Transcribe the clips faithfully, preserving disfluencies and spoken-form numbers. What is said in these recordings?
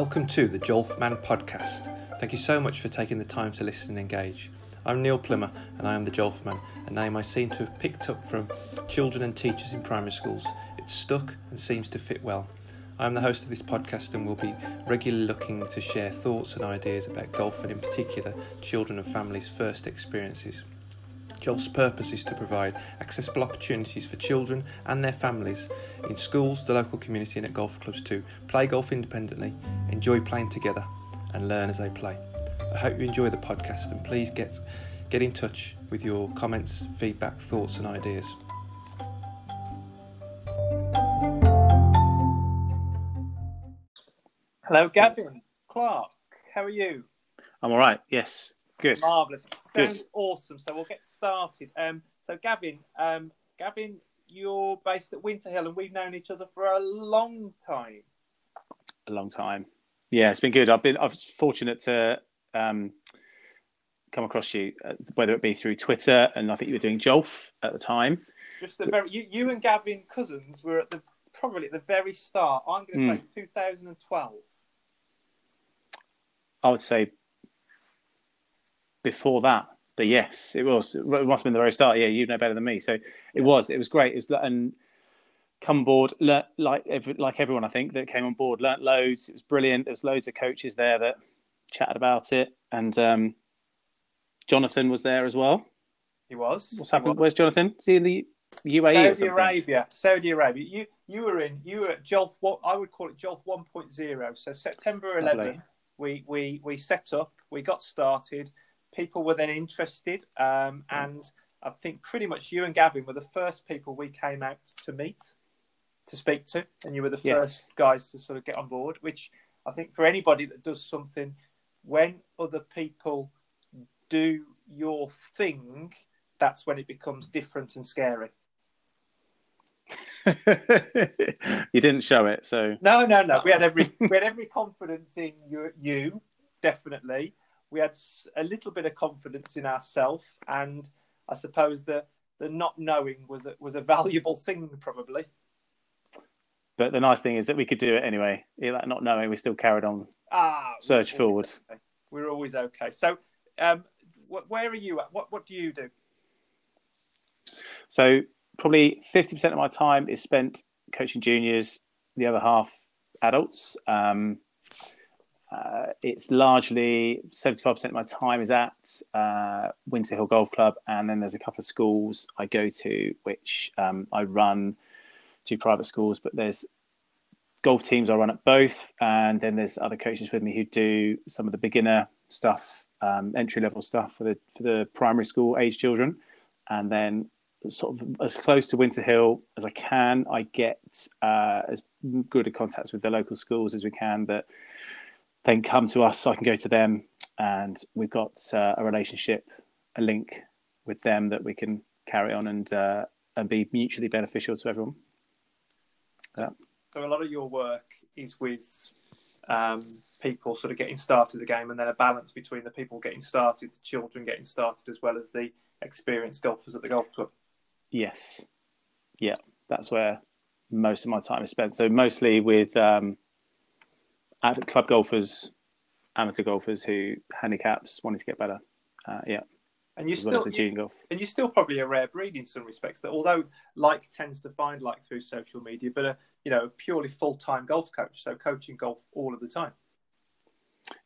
Welcome to the Jolfman podcast. Thank you so much for taking the time to listen and engage. I'm Neil Plimmer and I am the Jolfman, a name I seem to have picked up from children and teachers in primary schools. It's stuck and seems to fit well. I'm the host of this podcast and will be regularly looking to share thoughts and ideas about golf and in particular children and families' first experiences. Jolf's purpose is to provide accessible opportunities for children and their families in schools, the local community and at golf clubs to play golf independently, enjoy playing together and learn as they play. I hope you enjoy the podcast and please get, get in touch with your comments, feedback, thoughts and ideas. Hello Gavin Clark, how are you? I'm all right, yes. Good. Marvellous. Sounds Good. Awesome. So we'll get started. Um, so Gavin, um, Gavin, you're based at Winter Hill and we've known each other for a long time. A long time. Yeah, it's been good. I've been I was fortunate to um, come across you, uh, whether it be through Twitter, and I think you were doing Jolf at the time. Just the very you, you and Gavin Cousins were at the probably at the very start. I'm going to mm. say two thousand twelve. I would say. Before that, but yes, it was. It must have been the very start. Yeah, you know better than me. So it yeah. was. It was great. It was and come board learnt, like every, like everyone I think that came on board learnt loads. It was brilliant. There was loads of coaches there that chatted about it, and um, Jonathan was there as well. He was. What's happened? Was. Where's Jonathan? Is he in the U A E? Saudi or something? Arabia. Saudi Arabia. You you were in. You were at Jolf. What I would call it Jolf one point oh. So September eleventh, we we we set up. We got started. People were then interested, um, and I think pretty much you and Gavin were the first people we came out to meet, to speak to, and you were the first yes. guys to sort of get on board, which I think for anybody that does something, when other people do your thing, that's when it becomes different and scary. You didn't show it, so... No, no, no. We had every, we had every confidence in you, you definitely. We had a little bit of confidence in ourselves, and I suppose the, the not knowing was a, was a valuable thing, probably. But the nice thing is that we could do it anyway. Yeah, that not knowing, we still carried on. Ah, surge we're forward. Okay. We're always okay. So, um, wh- where are you at? What what do you do? So probably fifty percent of my time is spent coaching juniors. The other half, adults. Um, Uh, it's largely seventy-five percent of my time is at uh, Winter Hill Golf Club, and then there's a couple of schools I go to, which um, I run two private schools, but there's golf teams I run at both, and then there's other coaches with me who do some of the beginner stuff, um, entry-level stuff for the for the primary school age children, and then sort of as close to Winter Hill as I can, I get uh, as good a contacts with the local schools as we can that then come to us so I can go to them, and we've got uh, a relationship, a link with them that we can carry on and uh, and be mutually beneficial to everyone. Yeah. So a lot of your work is with um, people sort of getting started the game, and then a balance between the people getting started, the children getting started, as well as the experienced golfers at the golf club. Yes. Yeah, that's where most of my time is spent. So mostly with... Um, At club golfers, amateur golfers who handicaps wanted to get better. Uh, yeah, and you as still well as the you, golf. And you're still probably a rare breed in some respects. That although like tends to find like through social media, but a you know purely full time golf coach, so coaching golf all of the time.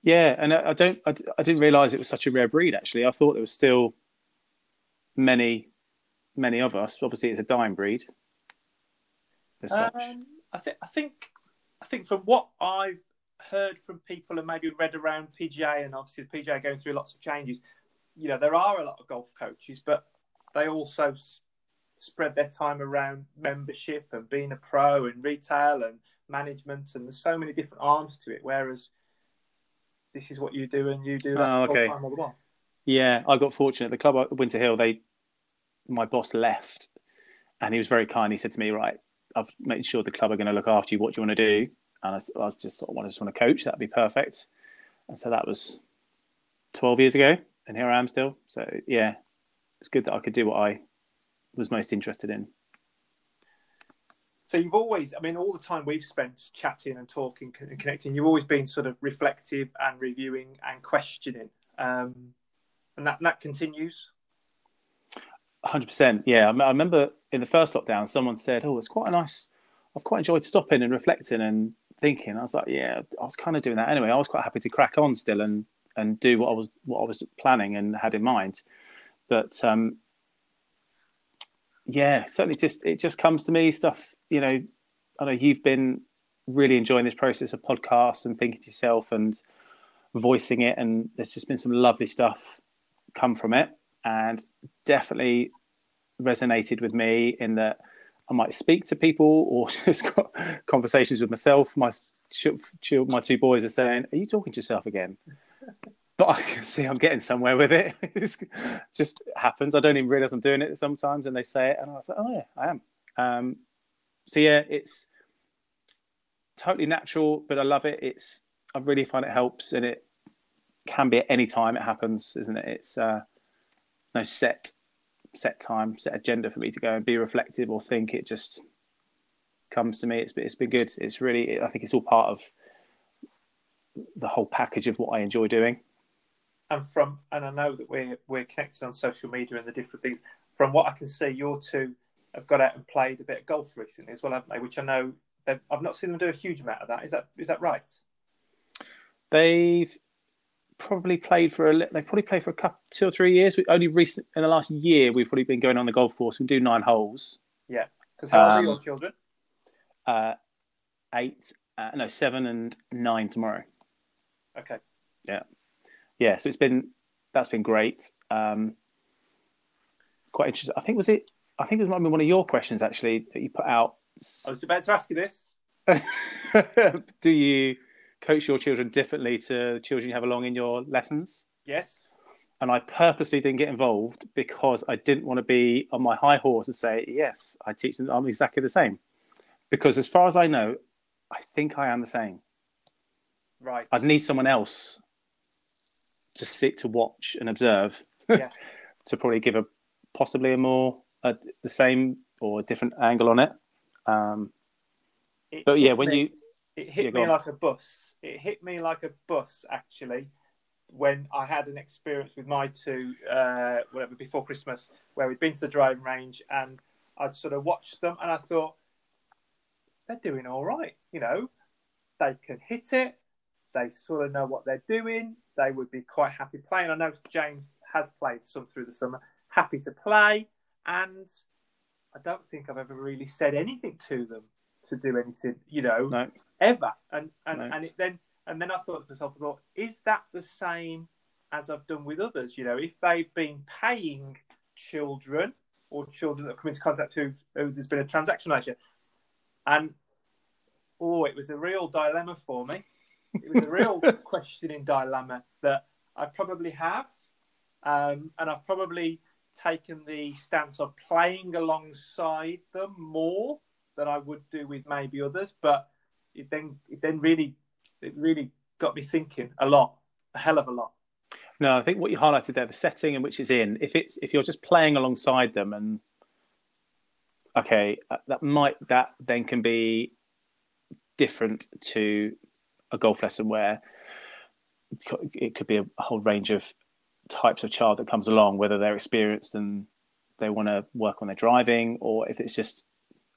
Yeah, and I, I don't, I, I didn't realise it was such a rare breed. Actually, I thought there was still many, many of us. Obviously, it's a dying breed. As such. Um, I think, I think, I think from what I've heard from people and maybe read around P G A, and obviously the P G A going through lots of changes, you know, there are a lot of golf coaches, but they also s- spread their time around membership and being a pro and retail and management, and there's so many different arms to it, whereas this is what you do and you do that oh, okay. time all the while. Yeah, I got fortunate. The club at Winter Hill, they my boss left and he was very kind. He said to me, right, I've made sure the club are going to look after you. What do you want to do? And I, I just thought, well, I just want to coach. That'd be perfect. And so that was twelve years ago, and here I am still. So yeah, it's good that I could do what I was most interested in. So you've always, I mean, all the time we've spent chatting and talking and connecting, you've always been sort of reflective and reviewing and questioning. Um, and that, that continues. one hundred percent. Yeah. I, m- I remember in the first lockdown, someone said, oh, it's quite a nice, I've quite enjoyed stopping and reflecting and thinking. I was like, yeah, I was kind of doing that anyway. I was quite happy to crack on still and, and do what I was, what I was planning and had in mind. But, um, yeah, certainly just it just comes to me stuff, you know, I know you've been really enjoying this process of podcasts and thinking to yourself and voicing it. And there's just been some lovely stuff come from it, and definitely resonated with me in that I might speak to people or just got conversations with myself. My, my two boys are saying, are you talking to yourself again? But I can see I'm getting somewhere with it. It just happens. I don't even realise I'm doing it sometimes, and they say it, and I was like, "Oh yeah, I am." Um, so yeah, it's totally natural, but I love it. It's I really find it helps, and it can be at any time it happens, isn't it? It's uh, no set set time, set agenda for me to go and be reflective or think. It just comes to me. It's it's been good. It's really I think it's all part of the whole package of what I enjoy doing. And from, and I know that we're we're connected on social media and the different things. From what I can see, your two have got out and played a bit of golf recently as well, haven't they? Which I know I've not seen them do a huge amount of that. Is that is that right? They've probably played for a they've probably played for a couple two or three years. We only recent in the last year we've probably been going on the golf course and do nine holes. Yeah, because how um, old are your children? Uh, eight, uh, no, seven and nine tomorrow. Okay. Yeah. Yeah, so it's been that's been great. Um, quite interesting. I think was it. I think it might be one of your questions actually that you put out. I was about to ask you this. Do you coach your children differently to the children you have along in your lessons? Yes. And I purposely didn't get involved because I didn't want to be on my high horse and say yes. I teach them. I'm exactly the same, because as far as I know, I think I am the same. Right. I'd need someone else to sit, to watch and observe, yeah. to probably give a possibly a more a, the same or a different angle on it. Um, it but yeah, when me, you it hit yeah, me like a bus. It hit me like a bus actually when I had an experience with my two, uh, whatever before Christmas, where we'd been to the driving range and I'd sort of watched them and I thought they're doing all right. You know, they can hit it. They sort of know what they're doing. They would be quite happy playing. I know James has played some through the summer, happy to play. And I don't think I've ever really said anything to them to do anything, you know, no. ever. And and, no. and it then and then I thought to myself, well, is that the same as I've done with others? You know, if they've been paying children or children that come into contact who, who there's been a transaction nature. And, oh, it was a real dilemma for me. It was a real questioning dilemma that I probably have. Um, and I've probably taken the stance of playing alongside them more than I would do with maybe others. But it then it then really it really got me thinking a lot, a hell of a lot. No, I think what you highlighted there, the setting in which it's in, if it's if you're just playing alongside them and okay, that might that then can be different to a golf lesson where it could be a whole range of types of child that comes along, whether they're experienced and they want to work on their driving, or if it's just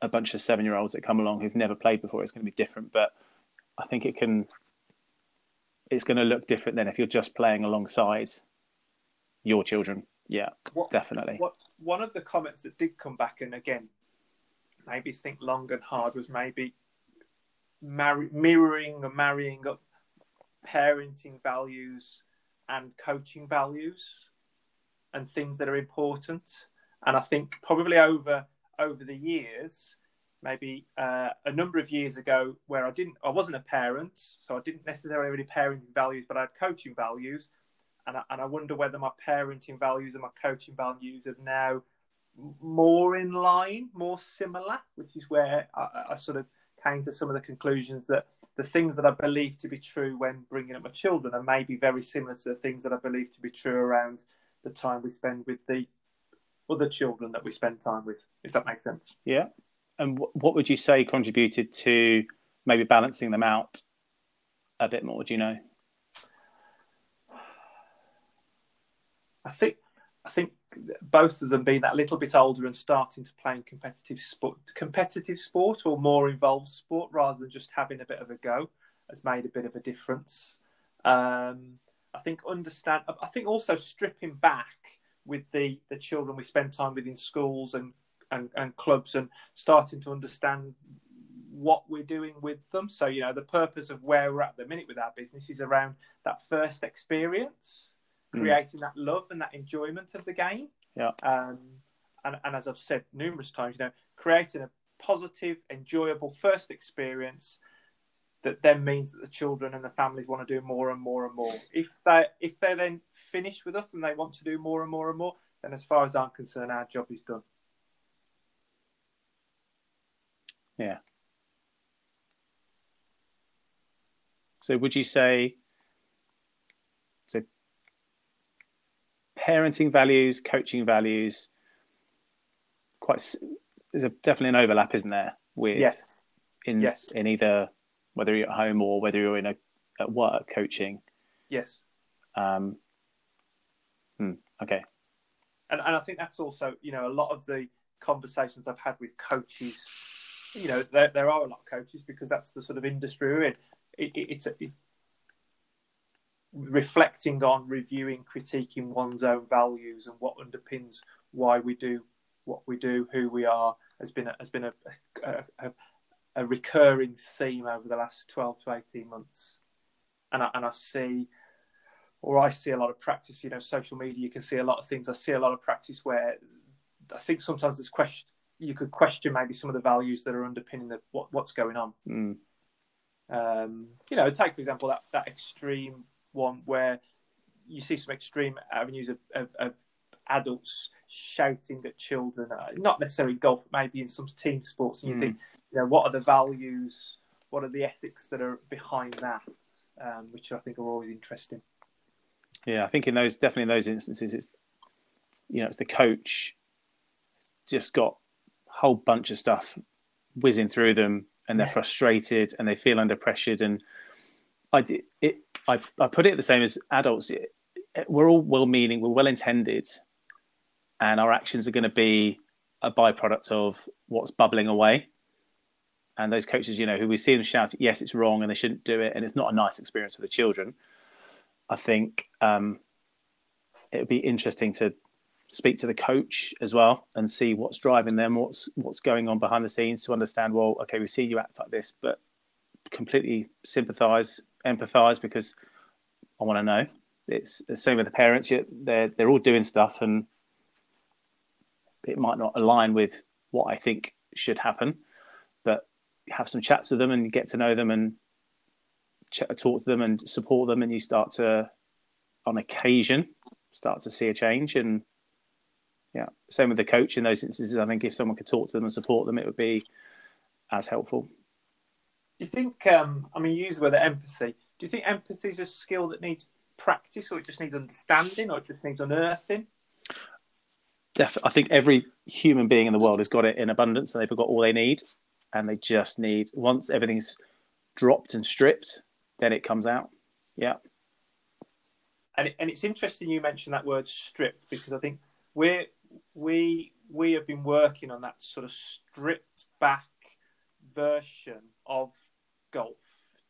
a bunch of seven-year-olds that come along who've never played before, it's going to be different. But I think it can, it's going to look different than if you're just playing alongside your children. Yeah, what, definitely. What, one of the comments that did come back, and again, maybe think long and hard, was maybe Marry, mirroring or marrying up parenting values and coaching values and things that are important. And I think probably over over the years, maybe uh, a number of years ago, where I didn't, I wasn't a parent, so I didn't necessarily really parenting values, but I had coaching values, and I, and I wonder whether my parenting values and my coaching values are now more in line, more similar, which is where I, I sort of came to some of the conclusions that the things that I believe to be true when bringing up my children are maybe very similar to the things that I believe to be true around the time we spend with the other children that we spend time with, if that makes sense. Yeah, and w- what would you say contributed to maybe balancing them out a bit more? Do you know? I think I think both of them being that little bit older and starting to play in competitive sport, competitive sport or more involved sport, rather than just having a bit of a go, has made a bit of a difference. Um, I think understand. I think also stripping back with the, the children we spend time with in schools and, and, and clubs, and starting to understand what we're doing with them. So, you know, the purpose of where we're at the minute with our business is around that first experience, mm. creating that love and that enjoyment of the game. Yeah. Um, and, and as I've said numerous times, you know, creating a positive, enjoyable first experience that then means that the children and the families want to do more and more and more. If they if they then finish with us and they want to do more and more and more, then as far as I'm concerned, our job is done. Yeah. So would you say, so parenting values, coaching values, quite there's a, definitely an overlap, isn't there? With yes. in yes. in either. Whether you're at home or whether you're in a at work coaching, yes. Um, hmm, okay, and and I think that's also, you know, a lot of the conversations I've had with coaches. You know, there there are a lot of coaches because that's the sort of industry we're in. It, it, it's a, it, reflecting on, reviewing, critiquing one's own values and what underpins why we do what we do, who we are, has been a, has been a. a, a a recurring theme over the last twelve to eighteen months. And I, and I see, or I see a lot of practice, you know, social media, you can see a lot of things. I see a lot of practice where I think sometimes there's question, you could question maybe some of the values that are underpinning the, what, what's going on. Mm. Um, you know, take, for example, that, that extreme one where you see some extreme avenues of, of, of adults shouting at children, not necessarily golf, but maybe in some team sports, and you mm. think, you know, what are the values, what are the ethics that are behind that, um, which I think are always interesting. Yeah, I think in those, definitely in those instances, it's, you know, it's the coach just got a whole bunch of stuff whizzing through them, and they're yeah. frustrated and they feel under pressured. And I did it, I, I put it the same as adults. It, we're all well-meaning, we're well-intended, and our actions are going to be a byproduct of what's bubbling away. And those coaches, you know, who we see them shout, yes, it's wrong and they shouldn't do it, and it's not a nice experience for the children. I think um, it would be interesting to speak to the coach as well and see what's driving them, what's what's going on behind the scenes, to understand, well, okay, we see you act like this, but completely sympathise, empathise, because I want to know. It's the same with the parents. They're, they're all doing stuff and it might not align with what I think should happen, but have some chats with them and get to know them and ch- talk to them and support them. And you start to, on occasion, start to see a change. And yeah, same with the coach in those instances. I think if someone could talk to them and support them, it would be as helpful. Do you think, um, I mean, you use the word empathy. Do you think empathy is a skill that needs practice, or it just needs understanding, or it just needs unearthing? Definitely, I think every human being in the world has got it in abundance, and they've got all they need, and they just need, once everything's dropped and stripped, then it comes out. Yeah. And it, and it's interesting you mentioned that word "stripped," because I think we we we have been working on that sort of stripped back version of golf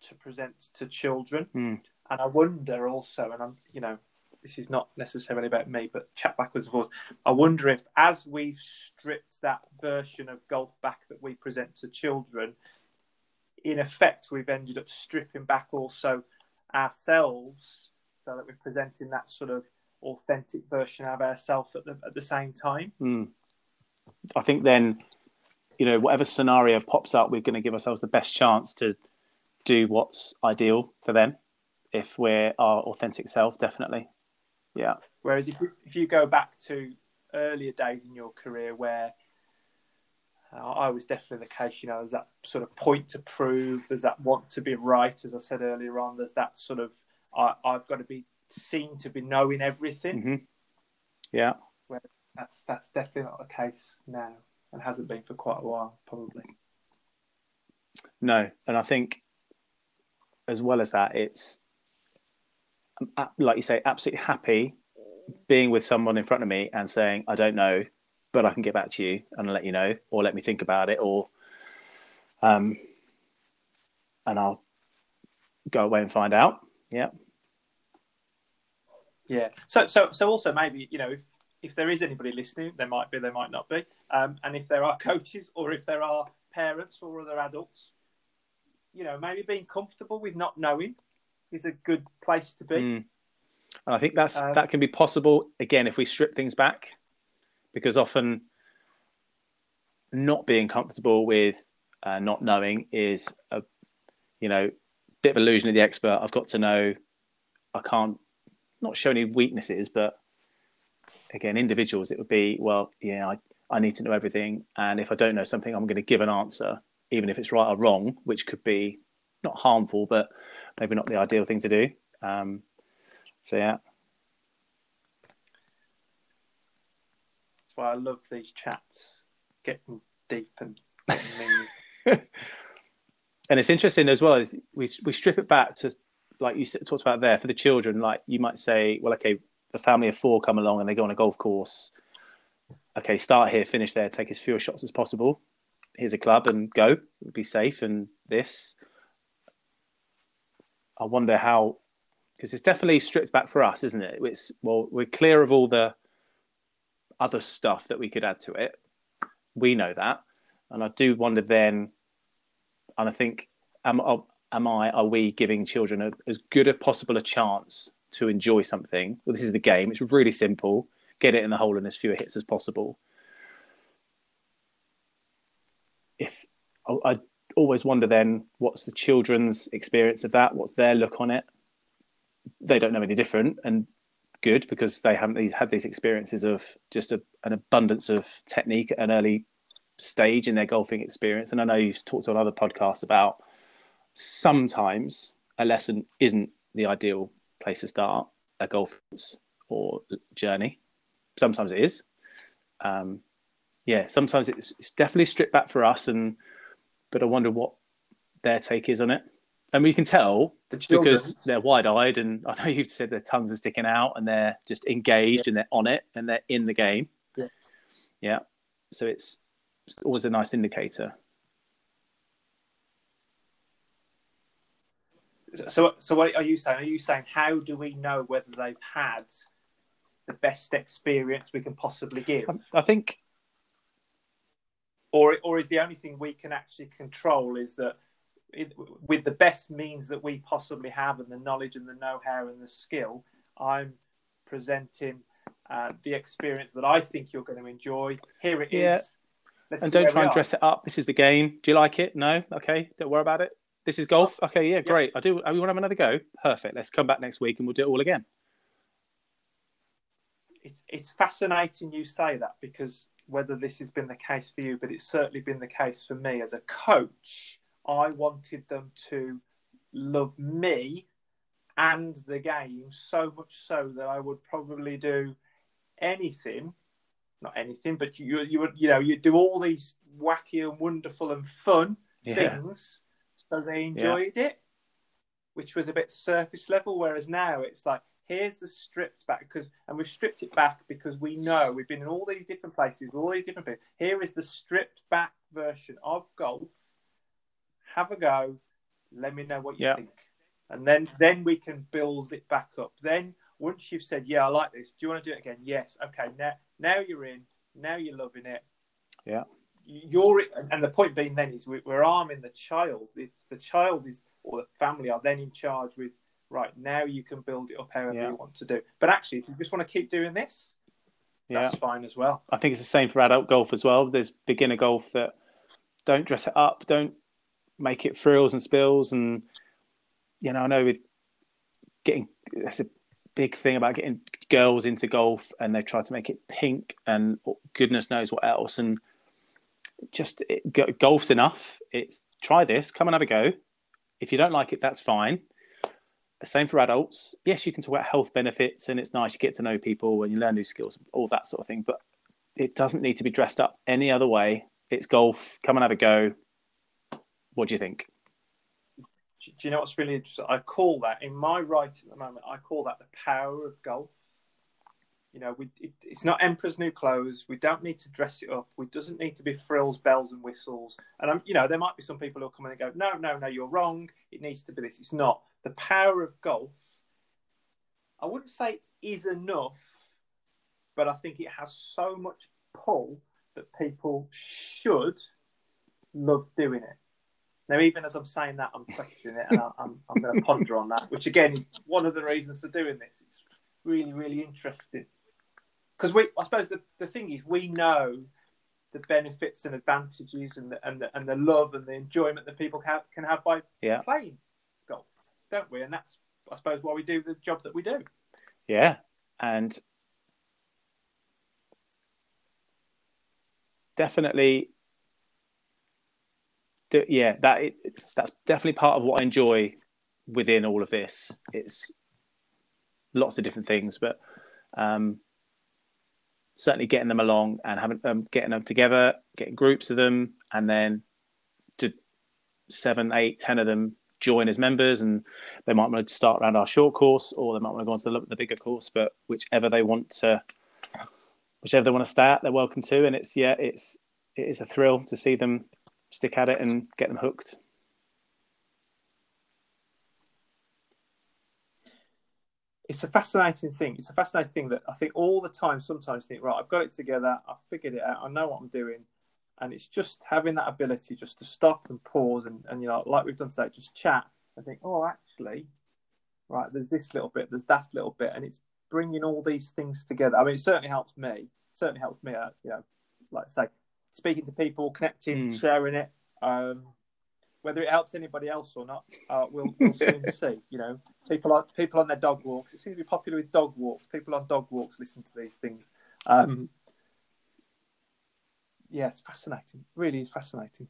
to present to children. Mm. And I wonder also, and I'm, you know, this is not necessarily about me, but chat backwards and forwards. I wonder if, as we've stripped that version of golf back that we present to children, in effect, we've ended up stripping back also ourselves, so that we're presenting that sort of authentic version of ourselves at the at the same time. Mm. I think then, you know, whatever scenario pops up, we're going to give ourselves the best chance to do what's ideal for them, if we're our authentic self, definitely. Yeah. Whereas if, if you go back to earlier days in your career where uh, I was definitely the case, you know, there's that sort of point to prove, there's that want to be right, as I said earlier on, there's that sort of, I, I've got to be seen to be knowing everything. Mm-hmm. Yeah. Where that's, that's definitely not the case now. and hasn't been for quite a while, probably. No, and I think as well as that, it's, like you say, absolutely happy being with someone in front of me and saying, I don't know, but I can get back to you and let you know, or let me think about it, or um, and I'll go away and find out. Yeah. Yeah. So, so, so also maybe, you know, if, if there is anybody listening, there might be, there might not be. Um, and if there are coaches or if there are parents or other adults, you know, maybe being comfortable with not knowing is a good place to be. Mm. And I think that's um, that can be possible, again, if we strip things back, because often not being comfortable with uh, not knowing is a, you know, bit of illusion of the expert. I've got to know. I can't not show any weaknesses, but again, individuals, it would be, well, yeah, I, I need to know everything. And if I don't know something, I'm going to give an answer, even if it's right or wrong, which could be not harmful, but maybe not the ideal thing to do. Um, so, yeah. That's why I love these chats, getting deep and meaningful. And it's interesting as well, we we strip it back to, like you talked about there, for the children, like you might say, well, okay, a family of four come along and they go on a golf course. Okay, start here, finish there, take as few shots as possible. Here's a club and go, be safe and this. I wonder how, because it's definitely stripped back for us, isn't it? It's, well, we're clear of all the other stuff that we could add to it. We know that. And I do wonder then, and I think, am, am I, are we giving children a, as good a possible a chance to enjoy something? Well, this is the game. It's really simple. Get it in the hole and as few hits as possible. If I, I always wonder then, what's the children's experience of that? What's their look on it? They don't know any different, and good, because they haven't these, had these experiences of just a, an abundance of technique at an early stage in their golfing experience. And I know you've talked on other podcasts about sometimes a lesson isn't the ideal place to start a golf or journey. Sometimes it is. Um, yeah, sometimes it's, it's definitely stripped back for us. And but I wonder what their take is on it. And we can tell the children, because they're wide-eyed, and I know you've said their tongues are sticking out and they're just engaged, yeah, and they're on it and they're in the game. Yeah. Yeah. So it's, it's always a nice indicator. So, so what are you saying? Are you saying, how do we know whether they've had the best experience we can possibly give? I think, or or is the only thing we can actually control is that it, with the best means that we possibly have and the knowledge and the know-how and the skill, I'm presenting uh, the experience that I think you're going to enjoy. Here it yeah. is. Let's and don't try and are. dress it up. This is the game. Do you like it? No? Okay. Don't worry about it. This is golf. Okay, yeah, great. Yeah. I do. We want to have another go. Perfect. Let's come back next week and we'll do it all again. It's it's fascinating you say that, because whether this has been the case for you, but it's certainly been the case for me as a coach. I wanted them to love me and the game so much so that I would probably do anything, not anything, but you you would you know you do all these wacky and wonderful and fun yeah. things. So they enjoyed yeah. it, which was a bit surface level. Whereas now it's like, here's the stripped back, because, and we've stripped it back because we know we've been in all these different places with all these different people. Here is the stripped back version of golf. Have a go. Let me know what you yeah. think. And then, then we can build it back up. Then once you've said, yeah, I like this. Do you want to do it again? Yes. Okay. Now, now you're in. Now you're loving it. Yeah. You're, and the point being then is we're arming the child. If the child is, or the family are then in charge with, right, now you can build it up however yeah. you want to do. But actually, if you just want to keep doing this, that's yeah. fine as well. I think it's the same for adult golf as well. There's beginner golf that don't dress it up, don't make it frills and spills. And, you know, I know with getting, that's a big thing about getting girls into golf, and they try to make it pink and goodness knows what else. And just it, golf's enough. It's try this, come and have a go. If you don't like it, that's fine. Same for adults. Yes, you can talk about health benefits, and it's nice, you get to know people and you learn new skills, all that sort of thing, but it doesn't need to be dressed up any other way It's golf. Come and have a go. What do you think? Do you know what's really interesting? I call that, in my writing at the moment, I call that the power of golf. You know, we, it, it's not Emperor's New Clothes. We don't need to dress it up. We doesn't need to be frills, bells and whistles. And, I'm, you know, there might be some people who come in and go, no, no, no, you're wrong. It needs to be this. It's not. The power of golf, I wouldn't say is enough, but I think it has so much pull that people should love doing it. Now, even as I'm saying that, I'm questioning it, and I, I'm, I'm going to ponder on that, which, again, is one of the reasons for doing this. It's really, really interesting. Because we, I suppose the, the thing is, we know the benefits and advantages and the, and the, and the love and the enjoyment that people have, can have by yeah. playing golf, don't we? And that's, I suppose, why we do the job that we do. Yeah. And definitely, do, yeah, that it, that's definitely part of what I enjoy within all of this. It's lots of different things, but um, certainly getting them along and having um, getting them together, getting groups of them, and then to seven, eight, ten of them join as members, and they might want to start around our short course, or they might want to go on to the, the bigger course. But whichever they want to, whichever they want to stay at, they're welcome to. And it's yeah, it's it is a thrill to see them stick at it and get them hooked. It's a fascinating thing. It's a fascinating thing that I think all the time, sometimes think, right, I've got it together. I've figured it out. I know what I'm doing. And it's just having that ability just to stop and pause and, and you know, like we've done today, just chat and think, oh, actually, right, there's this little bit, there's that little bit. And it's bringing all these things together. I mean, it certainly helps me. It certainly helps me, uh, you know, like I say, speaking to people, connecting, mm. sharing it. Um, Whether it helps anybody else or not, uh, we'll, we'll soon see. You know, people on people on their dog walks. It seems to be popular with dog walks. People on dog walks listen to these things. Um, yeah, it's fascinating. Really, is fascinating.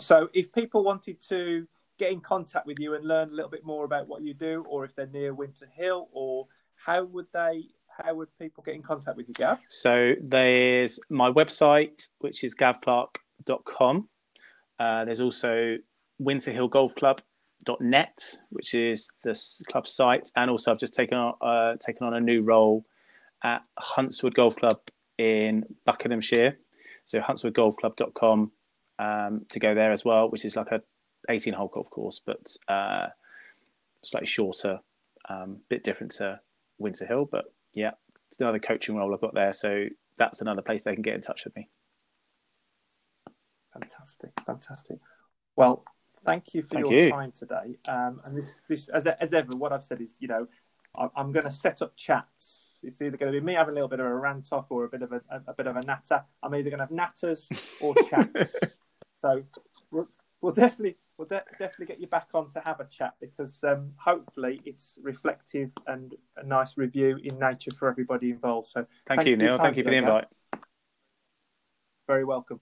So, if people wanted to get in contact with you and learn a little bit more about what you do, or if they're near Winter Hill, or how would they? How would people get in contact with you, Gav? So, there's my website, which is gav clark dot com. Uh, there's also winter hill golf club dot net, which is the club site, and also I've just taken on, uh, taken on a new role at Huntswood Golf Club in Buckinghamshire. So huntswood golf club dot com um, to go there as well, which is like a eighteen hole golf course, but uh, slightly shorter, um, bit different to Winter Hill. But yeah, it's another coaching role I've got there, so that's another place they can get in touch with me. Fantastic, fantastic. Well, thank you for thank your you. time today. Um, and this, this as, as ever, what I've said is, you know, I, I'm going to set up chats. It's either going to be me having a little bit of a rant off or a bit of a, a, a bit of a natter. I'm either going to have natters or chats. So we'll, we'll definitely, we'll de- definitely get you back on to have a chat, because um, hopefully it's reflective and a nice review in nature for everybody involved. So thank, thank you, Neil. Thank you for the invite. Very welcome.